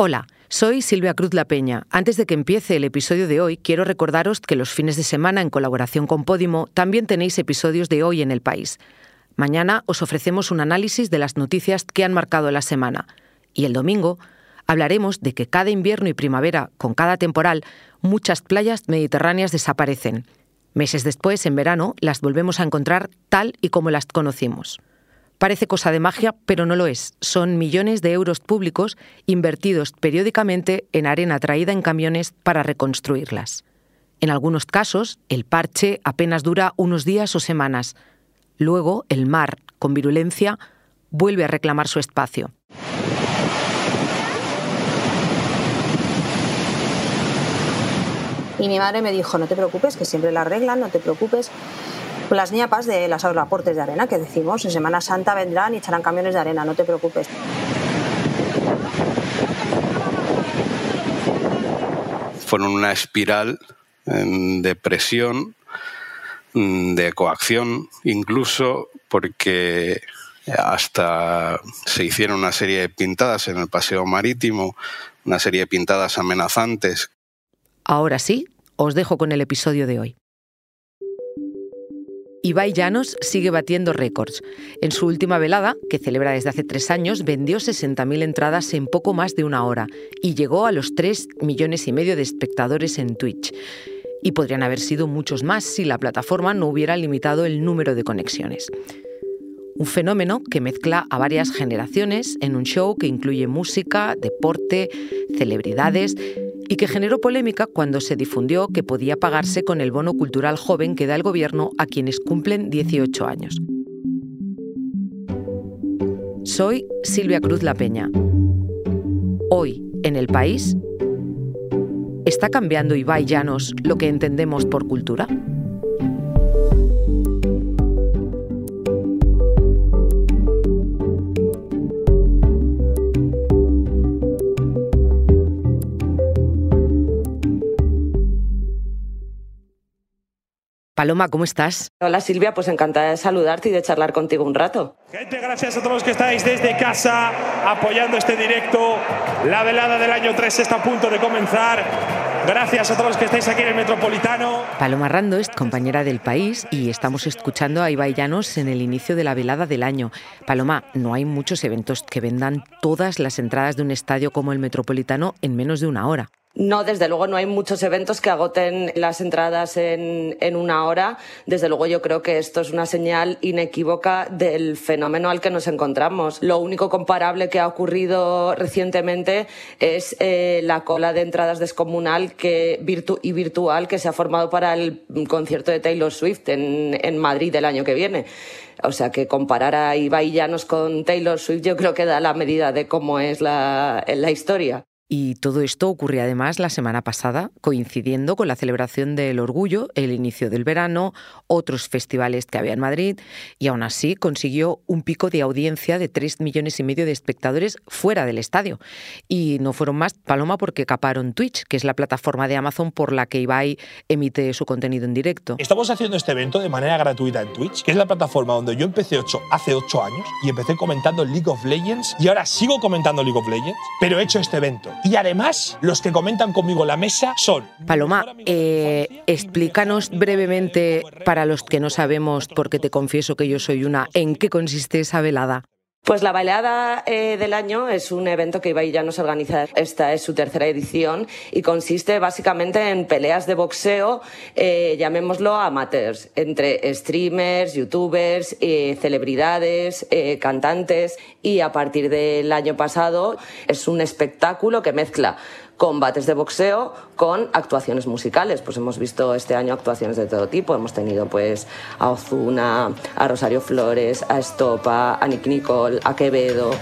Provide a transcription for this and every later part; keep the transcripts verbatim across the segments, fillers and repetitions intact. Hola, soy Silvia Cruz La Peña. Antes de que empiece el episodio de hoy, quiero recordaros que los fines de semana, en colaboración con Pódimo, también tenéis episodios de Hoy en el País. Mañana os ofrecemos un análisis de las noticias que han marcado la semana. Y el domingo hablaremos de que cada invierno y primavera, con cada temporal, muchas playas mediterráneas desaparecen. Meses después, en verano, las volvemos a encontrar tal y como las conocimos. Parece cosa de magia, pero no lo es. Son millones de euros públicos invertidos periódicamente en arena traída en camiones para reconstruirlas. En algunos casos, el parche apenas dura unos días o semanas. Luego, el mar, con virulencia, vuelve a reclamar su espacio. Y mi madre me dijo, no te preocupes, que siempre la arreglan, no te preocupes. Las ñapas de los aportes de arena que decimos, en Semana Santa vendrán y echarán camiones de arena, no te preocupes. Fueron una espiral de presión, de coacción, incluso porque hasta se hicieron una serie de pintadas en el paseo marítimo, una serie de pintadas amenazantes. Ahora sí, os dejo con el episodio de hoy. Ibai Llanos sigue batiendo récords. En su última velada, que celebra desde hace tres años, vendió sesenta mil entradas en poco más de una hora y llegó a los tres millones y medio de espectadores en Twitch. Y podrían haber sido muchos más si la plataforma no hubiera limitado el número de conexiones. Un fenómeno que mezcla a varias generaciones en un show que incluye música, deporte, celebridades, y que generó polémica cuando se difundió que podía pagarse con el bono cultural joven que da el gobierno a quienes cumplen dieciocho años. Soy Silvia Cruz La Peña. Hoy, en El País, ¿está cambiando Ibai Llanos lo que entendemos por cultura? Paloma, ¿cómo estás? Hola Silvia, pues encantada de saludarte y de charlar contigo un rato. Gente, gracias a todos los que estáis desde casa apoyando este directo. La velada del año tres está a punto de comenzar. Gracias a todos los que estáis aquí en el Metropolitano. Paloma Rando es compañera del País y estamos escuchando a Ibai Llanos en el inicio de la velada del año. Paloma, no hay muchos eventos que vendan todas las entradas de un estadio como el Metropolitano en menos de una hora. No, desde luego no hay muchos eventos que agoten las entradas en, en una hora. Desde luego yo creo que esto es una señal inequívoca del fenómeno al que nos encontramos. Lo único comparable que ha ocurrido recientemente es eh, la cola de entradas descomunal que, virtu- y virtual que se ha formado para el concierto de Taylor Swift en, en Madrid el año que viene. O sea, que comparar a Ibai Llanos con Taylor Swift yo creo que da la medida de cómo es la, la historia. Y todo esto ocurrió además la semana pasada, coincidiendo con la celebración del Orgullo, el inicio del verano, otros festivales que había en Madrid, y aún así consiguió un pico de audiencia de tres millones y medio de espectadores fuera del estadio. Y no fueron más, Paloma, porque caparon Twitch, que es la plataforma de Amazon por la que Ibai emite su contenido en directo. Estamos haciendo este evento de manera gratuita en Twitch, que es la plataforma donde yo empecé ocho, hace ocho años, y empecé comentando League of Legends, y ahora sigo comentando League of Legends, pero he hecho este evento. Y además, los que comentan conmigo la mesa son... Paloma, eh, explícanos brevemente, para los que no sabemos, porque te confieso que yo soy una, ¿en qué consiste esa velada? Pues la velada eh, del año es un evento que Ibai Llanos organiza. Esta es su tercera edición y consiste básicamente en peleas de boxeo, eh, llamémoslo amateurs, entre streamers, youtubers, eh, celebridades, eh, cantantes, y a partir del año pasado es un espectáculo que mezcla combates de boxeo con actuaciones musicales. Pues hemos visto este año actuaciones de todo tipo. Hemos tenido pues a Ozuna, a Rosario Flores, a Estopa, a Nicki Nicole, a Quevedo.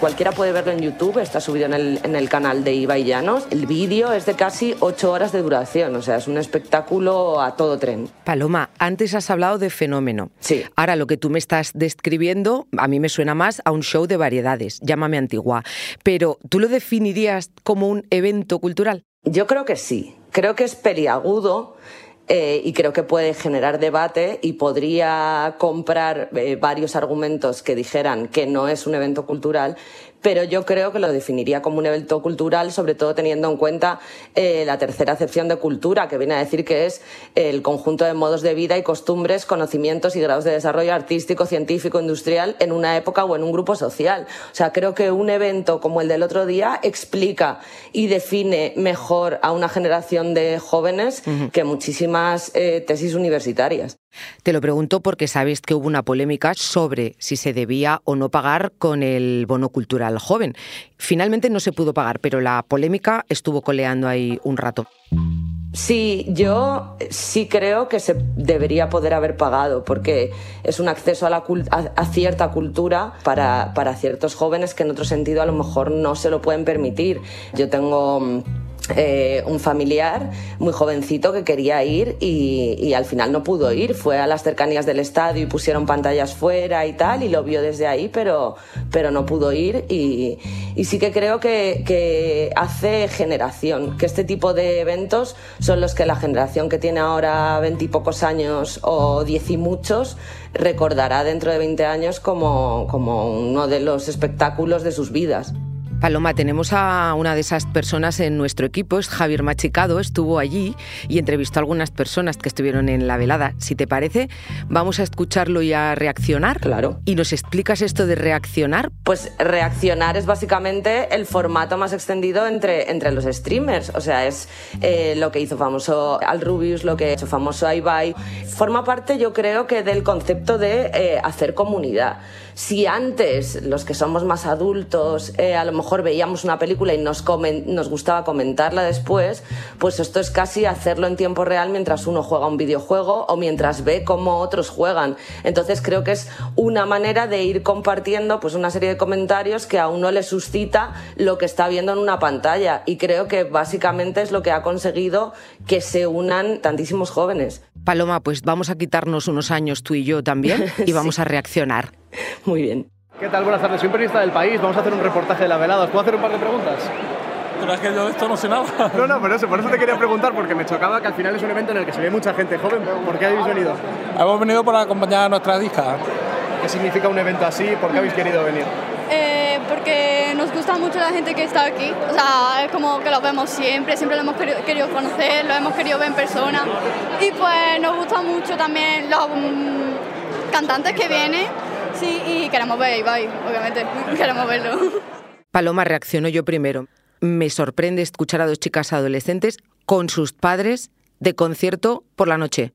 Cualquiera puede verlo en YouTube, está subido en el, en el canal de Ibai Llanos. El vídeo es de casi ocho horas de duración, o sea, es un espectáculo a todo tren. Paloma, antes has hablado de fenómeno. Sí. Ahora lo que tú me estás describiendo a mí me suena más a un show de variedades, llámame antigua, pero ¿tú lo definirías como un evento cultural? Yo creo que sí, creo que es peliagudo. eh, y creo que puede generar debate y podría comprar eh, varios argumentos que dijeran que no es un evento cultural, pero yo creo que lo definiría como un evento cultural, sobre todo teniendo en cuenta eh, la tercera acepción de cultura, que viene a decir que es el conjunto de modos de vida y costumbres, conocimientos y grados de desarrollo artístico, científico, industrial en una época o en un grupo social. O sea, creo que un evento como el del otro día explica y define mejor a una generación de jóvenes uh-huh. que muchísimas eh, tesis universitarias. Te lo pregunto porque sabéis que hubo una polémica sobre si se debía o no pagar con el bono cultural joven. Finalmente no se pudo pagar, pero la polémica estuvo coleando ahí un rato. Sí, yo sí creo que se debería poder haber pagado, porque es un acceso a, la cult- a, a cierta cultura para, para ciertos jóvenes que en otro sentido a lo mejor no se lo pueden permitir. Yo tengo... Eh, un familiar muy jovencito que quería ir y, y al final no pudo ir, fue a las cercanías del estadio y pusieron pantallas fuera y tal y lo vio desde ahí, pero, pero no pudo ir y, y sí que creo que, que hace generación, que este tipo de eventos son los que la generación que tiene ahora veintipocos años o diez y muchos recordará dentro de veinte años como, como uno de los espectáculos de sus vidas. Paloma, tenemos a una de esas personas en nuestro equipo, es Javier Machicado, estuvo allí y entrevistó a algunas personas que estuvieron en la velada. Si te parece, vamos a escucharlo y a reaccionar. Claro. ¿Y nos explicas esto de reaccionar? Pues reaccionar es básicamente el formato más extendido entre, entre los streamers. O sea, es eh, lo que hizo famoso Al Rubius, lo que ha hecho famoso a Ibai. Forma parte, yo creo, que del concepto de eh, hacer comunidad. Si antes, los que somos más adultos, eh, a lo mejor veíamos una película y nos, comen- nos gustaba comentarla después, pues esto es casi hacerlo en tiempo real mientras uno juega un videojuego o mientras ve cómo otros juegan. Entonces creo que es una manera de ir compartiendo pues una serie de comentarios que a uno le suscita lo que está viendo en una pantalla, y creo que básicamente es lo que ha conseguido que se unan tantísimos jóvenes. Paloma, pues vamos a quitarnos unos años tú y yo también y vamos sí. a reaccionar. Muy bien. ¿Qué tal? Buenas tardes, soy un periodista del País, vamos a hacer un reportaje de la velada. ¿Os puedo hacer un par de preguntas? Pero es que yo de esto no sé nada. No, no, por eso, por eso te quería preguntar, porque me chocaba que al final es un evento en el que se ve mucha gente joven. ¿Por qué habéis venido? Hemos venido para acompañar a nuestra hija. ¿Qué significa un evento así? ¿Por qué habéis querido venir? Eh, porque nos gusta mucho la gente que está aquí, o sea, es como que lo vemos siempre, siempre lo hemos querido, querido conocer, lo hemos querido ver en persona, y pues nos gusta mucho también los um, cantantes que vienen. Sí, y queremos ver a Ibai, obviamente, queremos verlo. Paloma, reaccionó yo primero. Me sorprende escuchar a dos chicas adolescentes con sus padres de concierto por la noche.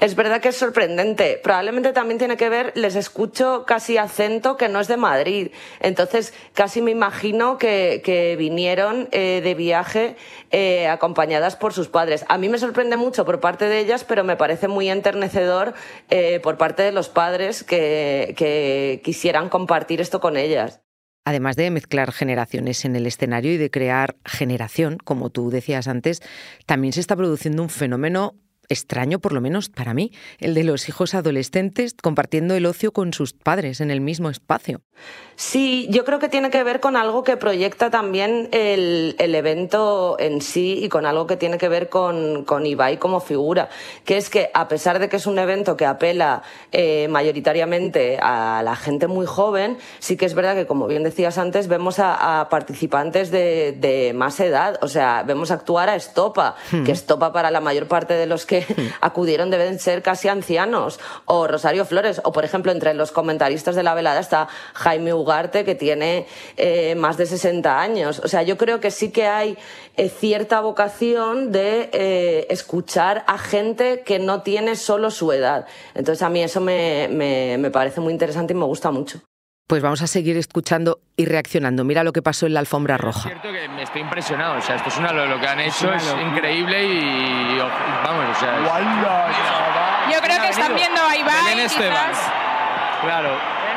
Es verdad que es sorprendente. Probablemente también tiene que ver, les escucho casi acento que no es de Madrid. Entonces casi me imagino que, que vinieron eh, de viaje eh, acompañadas por sus padres. A mí me sorprende mucho por parte de ellas, pero me parece muy enternecedor eh, por parte de los padres que, que quisieran compartir esto con ellas. Además de mezclar generaciones en el escenario y de crear generación, como tú decías antes, también se está produciendo un fenómeno extraño, por lo menos para mí, el de los hijos adolescentes compartiendo el ocio con sus padres en el mismo espacio. Sí, yo creo que tiene que ver con algo que proyecta también el, el evento en sí y con algo que tiene que ver con, con Ibai como figura, que es que a pesar de que es un evento que apela eh, mayoritariamente a la gente muy joven, sí que es verdad que, como bien decías antes, vemos a, a participantes de, de más edad. O sea, vemos actuar a Estopa, hmm. que Estopa para la mayor parte de los que que acudieron deben ser casi ancianos, o Rosario Flores, o por ejemplo entre los comentaristas de la velada está Jaime Ugarte, que tiene eh, más de sesenta años. O sea, yo creo que sí que hay eh, cierta vocación de eh, escuchar a gente que no tiene solo su edad. Entonces a mí eso me, me, me parece muy interesante y me gusta mucho. Pues vamos a seguir escuchando y reaccionando. Mira lo que pasó en la alfombra roja. Es cierto que me estoy impresionado. O sea, esto es una lo, lo que han hecho, es, es increíble y, y vamos, o sea... Es... Yo creo que están viendo a Ibai, Belén Esteban. Quizás... Claro,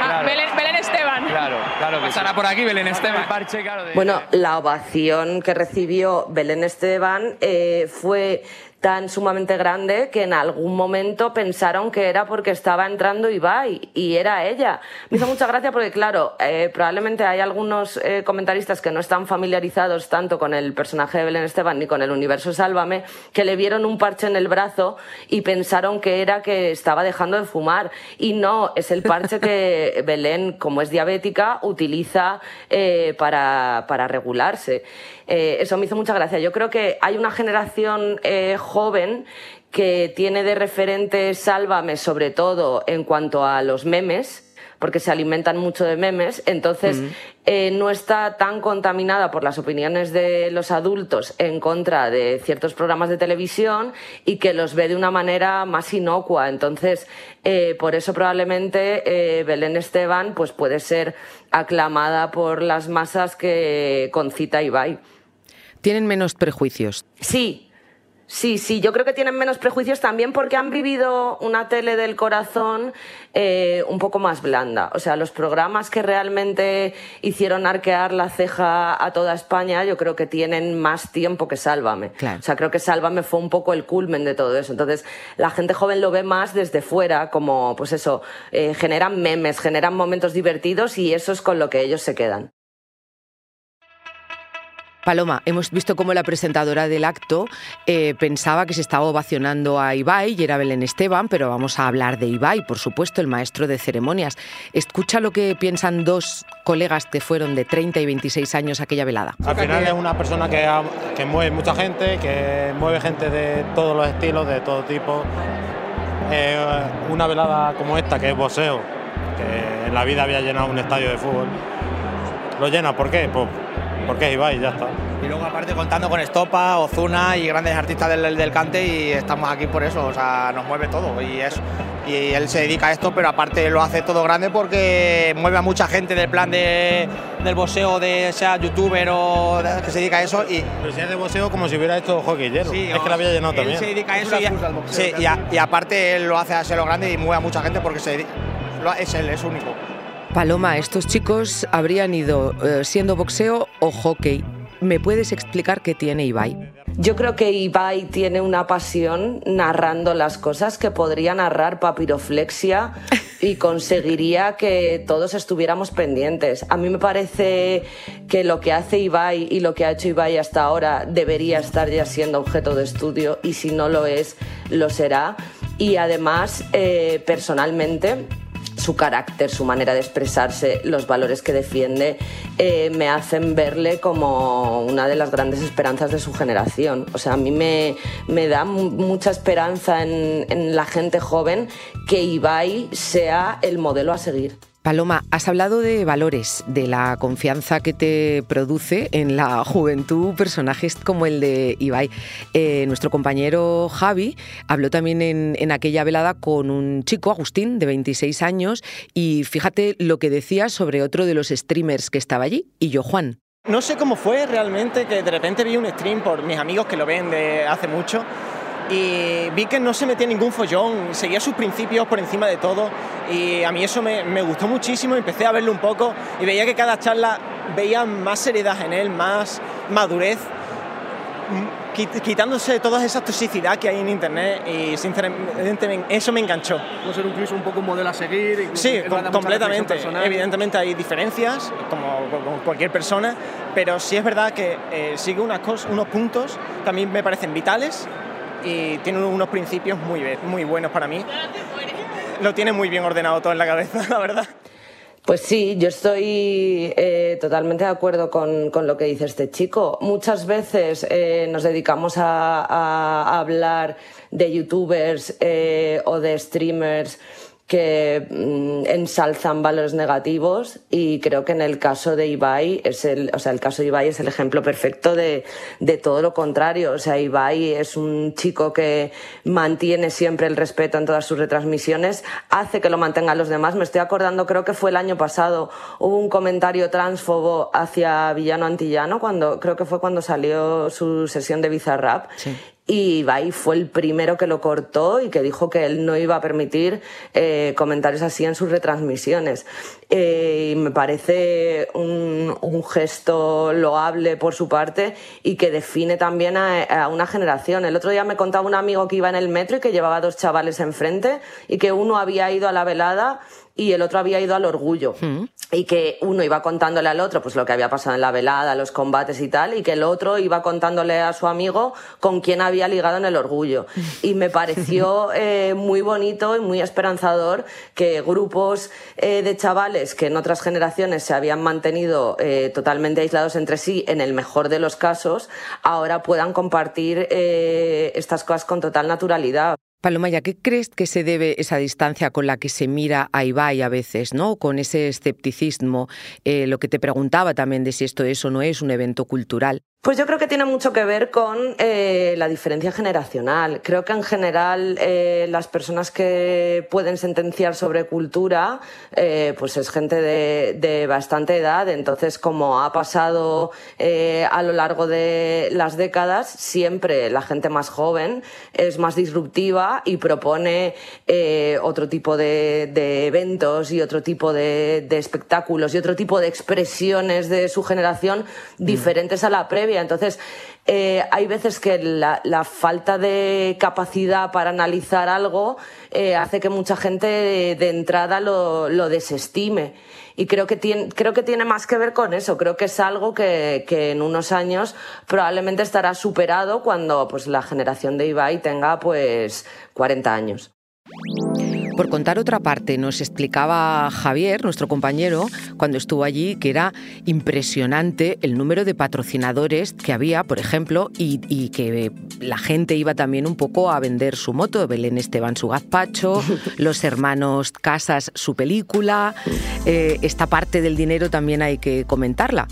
claro. Belén, Belén Esteban. Claro, claro que estará sí. por aquí Belén Esteban. Bueno, la ovación que recibió Belén Esteban eh, fue... tan sumamente grande que en algún momento pensaron que era porque estaba entrando Ibai y era ella. Me hizo mucha gracia porque, claro, eh, probablemente hay algunos eh, comentaristas que no están familiarizados tanto con el personaje de Belén Esteban ni con el universo Sálvame, que le vieron un parche en el brazo y pensaron que era que estaba dejando de fumar. Y no, es el parche que Belén, como es diabética, utiliza eh, para, para regularse. Eh, eso me hizo mucha gracia. Yo creo que hay una generación eh, joven que tiene de referente Sálvame, sobre todo en cuanto a los memes, porque se alimentan mucho de memes, entonces mm. eh, no está tan contaminada por las opiniones de los adultos en contra de ciertos programas de televisión y que los ve de una manera más inocua. Entonces, eh, por eso probablemente eh, Belén Esteban pues puede ser aclamada por las masas que concita Ibai. ¿Tienen menos prejuicios? Sí. Sí, sí, yo creo que tienen menos prejuicios también porque han vivido una tele del corazón eh, un poco más blanda. O sea, los programas que realmente hicieron arquear la ceja a toda España, yo creo que tienen más tiempo que Sálvame. Claro. O sea, creo que Sálvame fue un poco el culmen de todo eso. Entonces, la gente joven lo ve más desde fuera, como, pues eso, eh, generan memes, generan momentos divertidos y eso es con lo que ellos se quedan. Paloma, hemos visto cómo la presentadora del acto eh, pensaba que se estaba ovacionando a Ibai y era Belén Esteban, pero vamos a hablar de Ibai, por supuesto, el maestro de ceremonias. Escucha lo que piensan dos colegas que fueron de treinta y veintiséis años aquella velada. Al final es una persona que, ha, que mueve mucha gente, que mueve gente de todos los estilos, de todo tipo. Eh, una velada como esta, que es boxeo, que en la vida había llenado un estadio de fútbol, lo llena, ¿por qué? Pues, porque Ibai, ya está. Y luego aparte contando con Estopa, Ozuna y grandes artistas del, del cante, y estamos aquí por eso, o sea, nos mueve todo y es, y él se dedica a esto, pero aparte lo hace todo grande porque mueve a mucha gente del plan de, del boxeo, de sea youtuber o de, que se dedica a eso. Y, pero si es de boxeo como si hubiera hecho hockey hielo, sí, es o, que la había llenado él también. Él se dedica a eso y, a, boxeo, sí, y, a, y aparte él lo hace a ser lo grande y mueve a mucha gente porque se, lo, es él, es único. Paloma, estos chicos habrían ido eh, siendo boxeo o hockey. ¿Me puedes explicar qué tiene Ibai? Yo creo que Ibai tiene una pasión narrando las cosas que podría narrar papiroflexia y conseguiría que todos estuviéramos pendientes. A mí me parece que lo que hace Ibai y lo que ha hecho Ibai hasta ahora debería estar ya siendo objeto de estudio y si no lo es, lo será. Y además, eh, personalmente, su carácter, su manera de expresarse, los valores que defiende, eh, me hacen verle como una de las grandes esperanzas de su generación. O sea, a mí me, me da mucha esperanza en, en la gente joven que Ibai sea el modelo a seguir. Paloma, has hablado de valores, de la confianza que te produce en la juventud personajes como el de Ibai. Eh, nuestro compañero Javi habló también en, en aquella velada con un chico, Agustín, de veintiséis años, y fíjate lo que decía sobre otro de los streamers que estaba allí, y yo, Juan. No sé cómo fue realmente que de repente vi un stream por mis amigos que lo ven de hace mucho, y vi que no se metía ningún follón, seguía sus principios por encima de todo y a mí eso me, me gustó muchísimo, empecé a verlo un poco y veía que cada charla veía más seriedad en él, más madurez, quitándose toda esa toxicidad que hay en internet y sinceramente eso me enganchó. ¿Puede ser incluso un poco un modelo a seguir? Sí, completamente. Evidentemente hay diferencias, como, como cualquier persona, pero sí es verdad que eh, sigue unas cosas, unos puntos que a mí me parecen vitales y tiene unos principios muy, muy buenos para mí. Lo tiene muy bien ordenado todo en la cabeza, la verdad. Pues sí, yo estoy eh, totalmente de acuerdo con, con lo que dice este chico. Muchas veces eh, nos dedicamos a, a hablar de youtubers eh, o de streamers que ensalzan valores negativos y creo que en el caso de Ibai es el, o sea, el caso de Ibai es el ejemplo perfecto de, de todo lo contrario. O sea, Ibai es un chico que mantiene siempre el respeto en todas sus retransmisiones, hace que lo mantengan los demás. Me estoy acordando, creo que fue el año pasado, hubo un comentario transfobo hacia Villano Antillano, cuando, creo que fue cuando salió su sesión de Bizarrap. Sí. y Ibai fue el primero que lo cortó y que dijo que él no iba a permitir eh, comentarios así en sus retransmisiones. Eh, y me parece un, un gesto loable por su parte y que define también a, a una generación. El otro día me contaba un amigo que iba en el metro y que llevaba dos chavales enfrente y que uno había ido a la velada y el otro había ido al orgullo. Mm. Y que uno iba contándole al otro pues lo que había pasado en la velada, los combates y tal, y que el otro iba contándole a su amigo con quién había ligado en el orgullo. Y me pareció eh, muy bonito y muy esperanzador que grupos eh, de chavales que en otras generaciones se habían mantenido eh, totalmente aislados entre sí, en el mejor de los casos, ahora puedan compartir eh, estas cosas con total naturalidad. Paloma, ¿y a qué crees que se debe esa distancia con la que se mira a Ibai a veces, ¿no? Con ese escepticismo, eh, lo que te preguntaba también de si esto es o no es un evento cultural. Pues yo creo que tiene mucho que ver con eh, la diferencia generacional. Creo que en general eh, las personas que pueden sentenciar sobre cultura eh, pues es gente de, de bastante edad. Entonces, como ha pasado eh, a lo largo de las décadas, siempre la gente más joven es más disruptiva y propone eh, otro tipo de, de eventos y otro tipo de, de espectáculos y otro tipo de expresiones de su generación diferentes a la previa. Entonces, eh, hay veces que la, la falta de capacidad para analizar algo eh, hace que mucha gente de, de entrada lo, lo desestime. Y creo que, tiene, creo que tiene más que ver con eso. Creo que es algo que, que en unos años probablemente estará superado cuando pues, la generación de Ibai tenga pues, cuarenta años. Por contar otra parte, nos explicaba Javier, nuestro compañero, cuando estuvo allí, que era impresionante el número de patrocinadores que había, por ejemplo, y, y que la gente iba también un poco a vender su moto, Belén Esteban su gazpacho, los hermanos Casas su película. Eh, esta parte del dinero también hay que comentarla.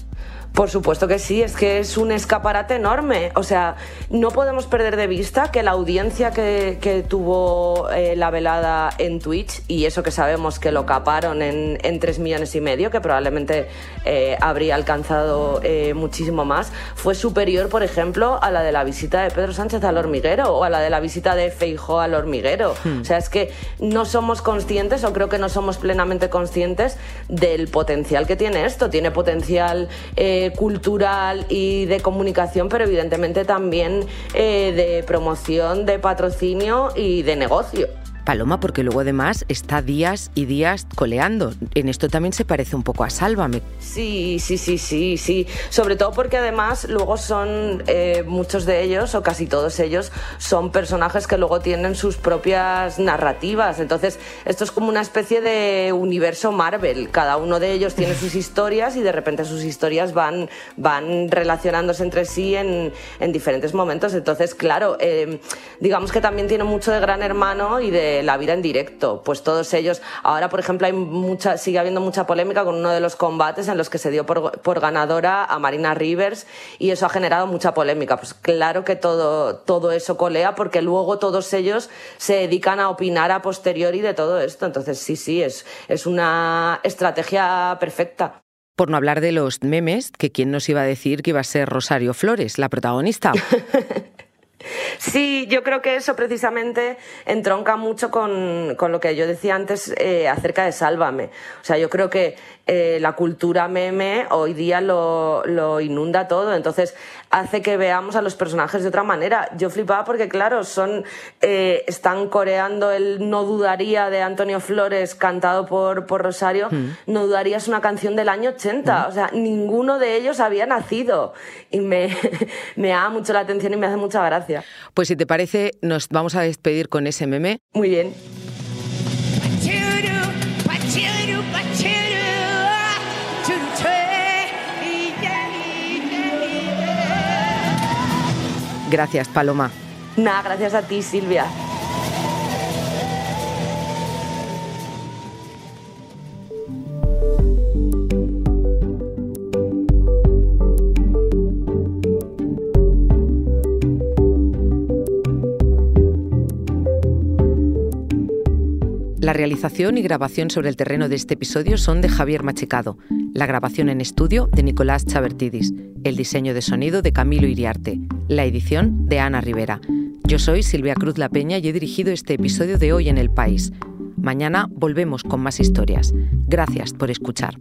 Por supuesto que sí, es que es un escaparate enorme. O sea, no podemos perder de vista que la audiencia que, que tuvo eh, la velada en Twitch, y eso que sabemos que lo caparon en, en tres millones y medio, que probablemente eh, habría alcanzado eh, muchísimo más, fue superior, por ejemplo, a la de la visita de Pedro Sánchez al Hormiguero o a la de la visita de Feijóo al Hormiguero. Hmm. O sea, es que no somos conscientes, o creo que no somos plenamente conscientes del potencial que tiene esto. Tiene potencial Eh, cultural y de comunicación, pero evidentemente también eh, de promoción, de patrocinio y de negocio. Paloma, porque luego además está días y días coleando. En esto también se parece un poco a Sálvame. Sí, sí, sí, sí, sí. Sobre todo porque además luego son eh, muchos de ellos, o casi todos ellos, son personajes que luego tienen sus propias narrativas. Entonces, esto es como una especie de universo Marvel. Cada uno de ellos tiene sus historias y de repente sus historias van, van relacionándose entre sí en, en diferentes momentos. Entonces, claro, eh, digamos que también tiene mucho de Gran Hermano y de la vida en directo, pues todos ellos. Ahora, por ejemplo, hay mucha, sigue habiendo mucha polémica con uno de los combates en los que se dio por, por ganadora a Marina Rivers, y eso ha generado mucha polémica. Pues claro que todo, todo eso colea, porque luego todos ellos se dedican a opinar a posteriori de todo esto. Entonces sí, sí, es, es una estrategia perfecta. Por no hablar de los memes, que quién nos iba a decir que iba a ser Rosario Flores la protagonista. Sí, yo creo que eso precisamente entronca mucho con, con lo que yo decía antes eh, acerca de Sálvame. O sea, yo creo que eh, la cultura meme hoy día lo, lo inunda todo, entonces hace que veamos a los personajes de otra manera. Yo flipaba porque, claro, son eh, están coreando el No Dudaría de Antonio Flores cantado por, por Rosario. Mm. No Dudaría es una canción del año ochenta, mm. O sea, ninguno de ellos había nacido. Y me, me llama mucho la atención y me hace mucha gracia. Pues si te parece, nos vamos a despedir con ese meme. Muy bien. Gracias, Paloma. Nada, gracias a ti, Silvia. La realización y grabación sobre el terreno de este episodio son de Javier Machicado, la grabación en estudio de Nicolás Chabertidis, el diseño de sonido de Camilo Iriarte, la edición de Ana Rivera. Yo soy Silvia Cruz La Peña y he dirigido este episodio de Hoy en el País. Mañana volvemos con más historias. Gracias por escuchar.